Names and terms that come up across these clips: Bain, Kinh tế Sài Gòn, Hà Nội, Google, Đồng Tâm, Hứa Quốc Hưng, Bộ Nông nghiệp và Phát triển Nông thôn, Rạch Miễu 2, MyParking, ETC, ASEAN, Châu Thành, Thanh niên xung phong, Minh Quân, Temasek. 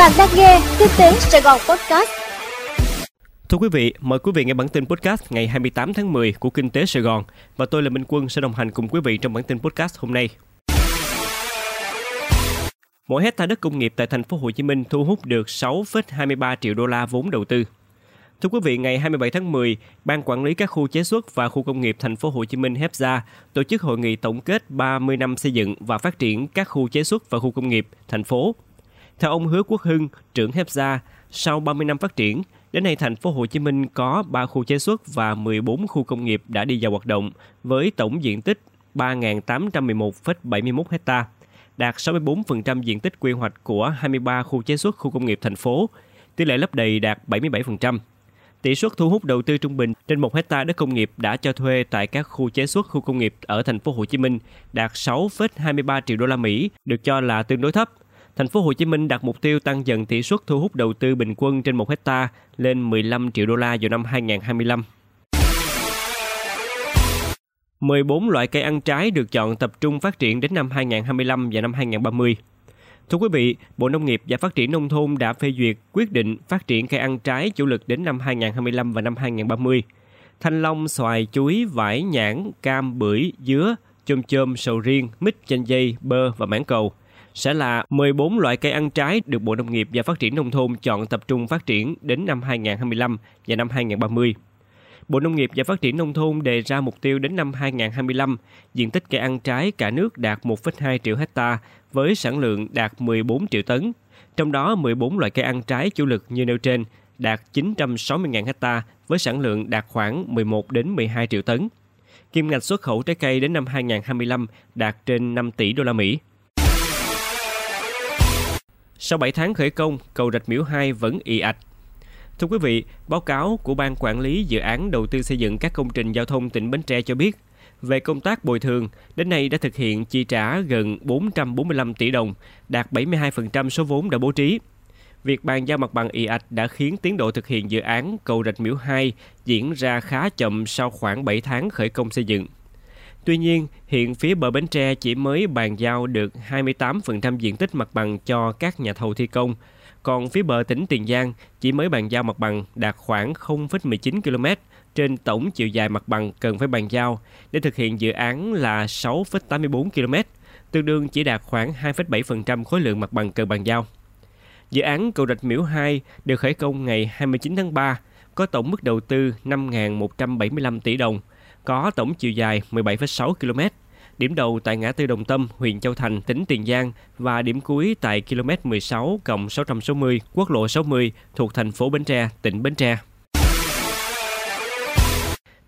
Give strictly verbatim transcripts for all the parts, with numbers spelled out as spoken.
Bạn đang nghe Kinh tế Sài Gòn Podcast. Thưa quý vị, mời quý vị nghe bản tin podcast ngày hai mươi tám tháng mười của Kinh tế Sài Gòn. Và tôi là Minh Quân sẽ đồng hành cùng quý vị trong bản tin podcast hôm nay. Mỗi hectare đất công nghiệp tại thành phố Hồ Chí Minh thu hút được sáu phẩy hai mươi ba triệu đô la vốn đầu tư. Thưa quý vị, ngày hai mươi bảy tháng mười, Ban quản lý các khu chế xuất và khu công nghiệp thành phố Hồ Chí Minh hép dê a tổ chức hội nghị tổng kết ba mươi năm xây dựng và phát triển các khu chế xuất và khu công nghiệp thành phố. Theo ông Hứa Quốc Hưng, trưởng hép dê a, sau ba mươi năm phát triển, đến nay thành phố Hồ Chí Minh có ba khu chế xuất và mười bốn khu công nghiệp đã đi vào hoạt động với tổng diện tích ba nghìn tám trăm mười một phẩy bảy mươi mốt héc ta, đạt sáu mươi tư phần trăm diện tích quy hoạch của hai mươi ba khu chế xuất khu công nghiệp thành phố, tỷ lệ lấp đầy đạt bảy mươi bảy phần trăm. Tỷ suất thu hút đầu tư trung bình trên một hectare đất công nghiệp đã cho thuê tại các khu chế xuất, khu công nghiệp ở thành phố Hồ Chí Minh đạt sáu phẩy hai mươi ba triệu đô la Mỹ, được cho là tương đối thấp. Thành phố Hồ Chí Minh đặt mục tiêu tăng dần tỷ suất thu hút đầu tư bình quân trên một hectare lên mười lăm triệu đô la vào năm hai nghìn không trăm hai mươi lăm. mười bốn loại cây ăn trái được chọn tập trung phát triển đến năm hai nghìn không trăm hai mươi lăm và năm hai nghìn không trăm ba mươi. Thưa quý vị, Bộ Nông nghiệp và Phát triển Nông thôn đã phê duyệt quyết định phát triển cây ăn trái chủ lực đến năm hai nghìn không trăm hai mươi lăm và năm hai nghìn không trăm ba mươi. Thanh long, xoài, chuối, vải, nhãn, cam, bưởi, dứa, chôm chôm, sầu riêng, mít, chanh dây, bơ và mãng cầu sẽ là mười bốn loại cây ăn trái được Bộ Nông nghiệp và Phát triển Nông thôn chọn tập trung phát triển đến năm hai nghìn không trăm hai mươi lăm và năm hai nghìn không trăm ba mươi. Bộ Nông nghiệp và Phát triển Nông thôn đề ra mục tiêu đến năm hai nghìn không trăm hai mươi lăm, diện tích cây ăn trái cả nước đạt một phẩy hai triệu héc ta với sản lượng đạt mười bốn triệu tấn. Trong đó, mười bốn loại cây ăn trái chủ lực như nêu trên đạt chín trăm sáu mươi nghìn héc ta với sản lượng đạt khoảng mười một đến mười hai triệu tấn. Kim ngạch xuất khẩu trái cây đến năm hai nghìn không trăm hai mươi lăm đạt trên năm tỷ đô la Mỹ. Sau bảy tháng khởi công, cầu Rạch Miễu hai vẫn ì ạch. Thưa quý vị, báo cáo của Ban Quản lý Dự án Đầu tư xây dựng các công trình giao thông tỉnh Bến Tre cho biết, về công tác bồi thường, đến nay đã thực hiện chi trả gần bốn trăm bốn mươi lăm tỷ đồng, đạt bảy mươi hai phần trăm số vốn đã bố trí. Việc bàn giao mặt bằng ì ạch đã khiến tiến độ thực hiện dự án cầu Rạch Miễu hai diễn ra khá chậm sau khoảng bảy tháng khởi công xây dựng. Tuy nhiên, hiện phía bờ Bến Tre chỉ mới bàn giao được hai mươi tám phần trăm diện tích mặt bằng cho các nhà thầu thi công, còn phía bờ tỉnh Tiền Giang chỉ mới bàn giao mặt bằng đạt khoảng không phẩy mười chín ki lô mét trên tổng chiều dài mặt bằng cần phải bàn giao để thực hiện dự án là sáu phẩy tám mươi tư ki lô mét, tương đương chỉ đạt khoảng hai phẩy bảy phần trăm khối lượng mặt bằng cần bàn giao. Dự án cầu Rạch Miễu hai được khởi công ngày hai mươi chín tháng ba, có tổng mức đầu tư năm nghìn một trăm bảy mươi lăm tỷ đồng, có tổng chiều dài mười bảy phẩy sáu ki lô mét, điểm đầu tại ngã tư Đồng Tâm, huyện Châu Thành, tỉnh Tiền Giang và điểm cuối tại km mười sáu cộng sáu trăm sáu mươi, quốc lộ sáu mươi thuộc thành phố Bến Tre, tỉnh Bến Tre.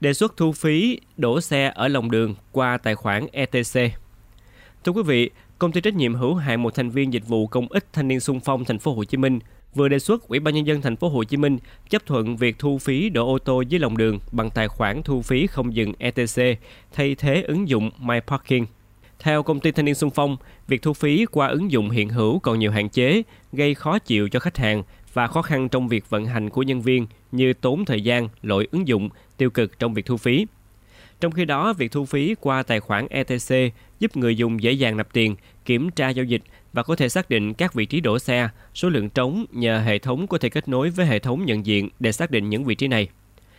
Đề xuất thu phí đổ xe ở lòng đường qua tài khoản e tê xê. Thưa quý vị, Công ty trách nhiệm hữu hạn một thành viên dịch vụ công ích Thanh niên xung phong thành phố Hồ Chí Minh vừa đề xuất Ủy ban nhân dân thành phố Hồ Chí Minh chấp thuận việc thu phí đổ ô tô dưới lòng đường bằng tài khoản thu phí không dừng e tê xê thay thế ứng dụng MyParking. Theo Công ty Thanh niên xung phong, việc thu phí qua ứng dụng hiện hữu còn nhiều hạn chế, gây khó chịu cho khách hàng và khó khăn trong việc vận hành của nhân viên như tốn thời gian, lỗi ứng dụng, tiêu cực trong việc thu phí. Trong khi đó, việc thu phí qua tài khoản e tê xê giúp người dùng dễ dàng nạp tiền, kiểm tra giao dịch và có thể xác định các vị trí đổ xe, số lượng trống nhờ hệ thống có thể kết nối với hệ thống nhận diện để xác định những vị trí này.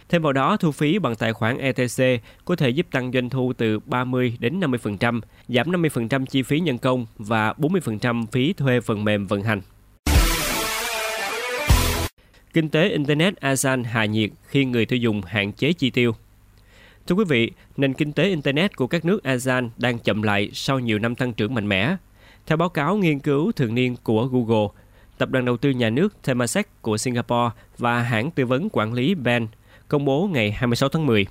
Thêm vào đó, thu phí bằng tài khoản e tê xê có thể giúp tăng doanh thu từ ba mươi đến năm mươi phần trăm, giảm năm mươi phần trăm chi phí nhân công và bốn mươi phần trăm phí thuê phần mềm vận hành. Kinh tế Internet a sê an hạ nhiệt khi người tiêu dùng hạn chế chi tiêu. Thưa quý vị, nền kinh tế Internet của các nước a sê an đang chậm lại sau nhiều năm tăng trưởng mạnh mẽ. Theo báo cáo nghiên cứu thường niên của Google, Tập đoàn Đầu tư Nhà nước Temasek của Singapore và hãng tư vấn quản lý Bain công bố ngày hai mươi sáu tháng mười.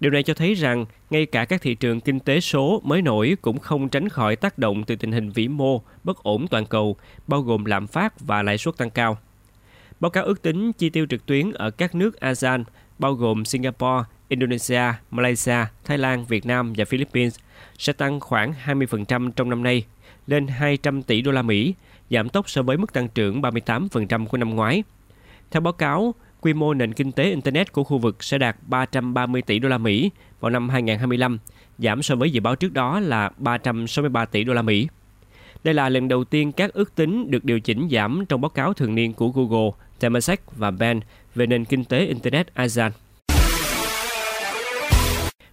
Điều này cho thấy rằng, ngay cả các thị trường kinh tế số mới nổi cũng không tránh khỏi tác động từ tình hình vĩ mô, bất ổn toàn cầu, bao gồm lạm phát và lãi suất tăng cao. Báo cáo ước tính chi tiêu trực tuyến ở các nước a sê an, bao gồm Singapore, Indonesia, Malaysia, Thái Lan, Việt Nam và Philippines sẽ tăng khoảng hai mươi phần trăm trong năm nay, lên hai trăm tỷ đô la Mỹ, giảm tốc so với mức tăng trưởng ba mươi tám phần trăm của năm ngoái. Theo báo cáo, quy mô nền kinh tế Internet của khu vực sẽ đạt ba trăm ba mươi tỷ đô la Mỹ vào năm hai nghìn không trăm hai mươi lăm, giảm so với dự báo trước đó là ba trăm sáu mươi ba tỷ đô la Mỹ. Đây là lần đầu tiên các ước tính được điều chỉnh giảm trong báo cáo thường niên của Google, Temasek và Bain về nền kinh tế Internet a sê an.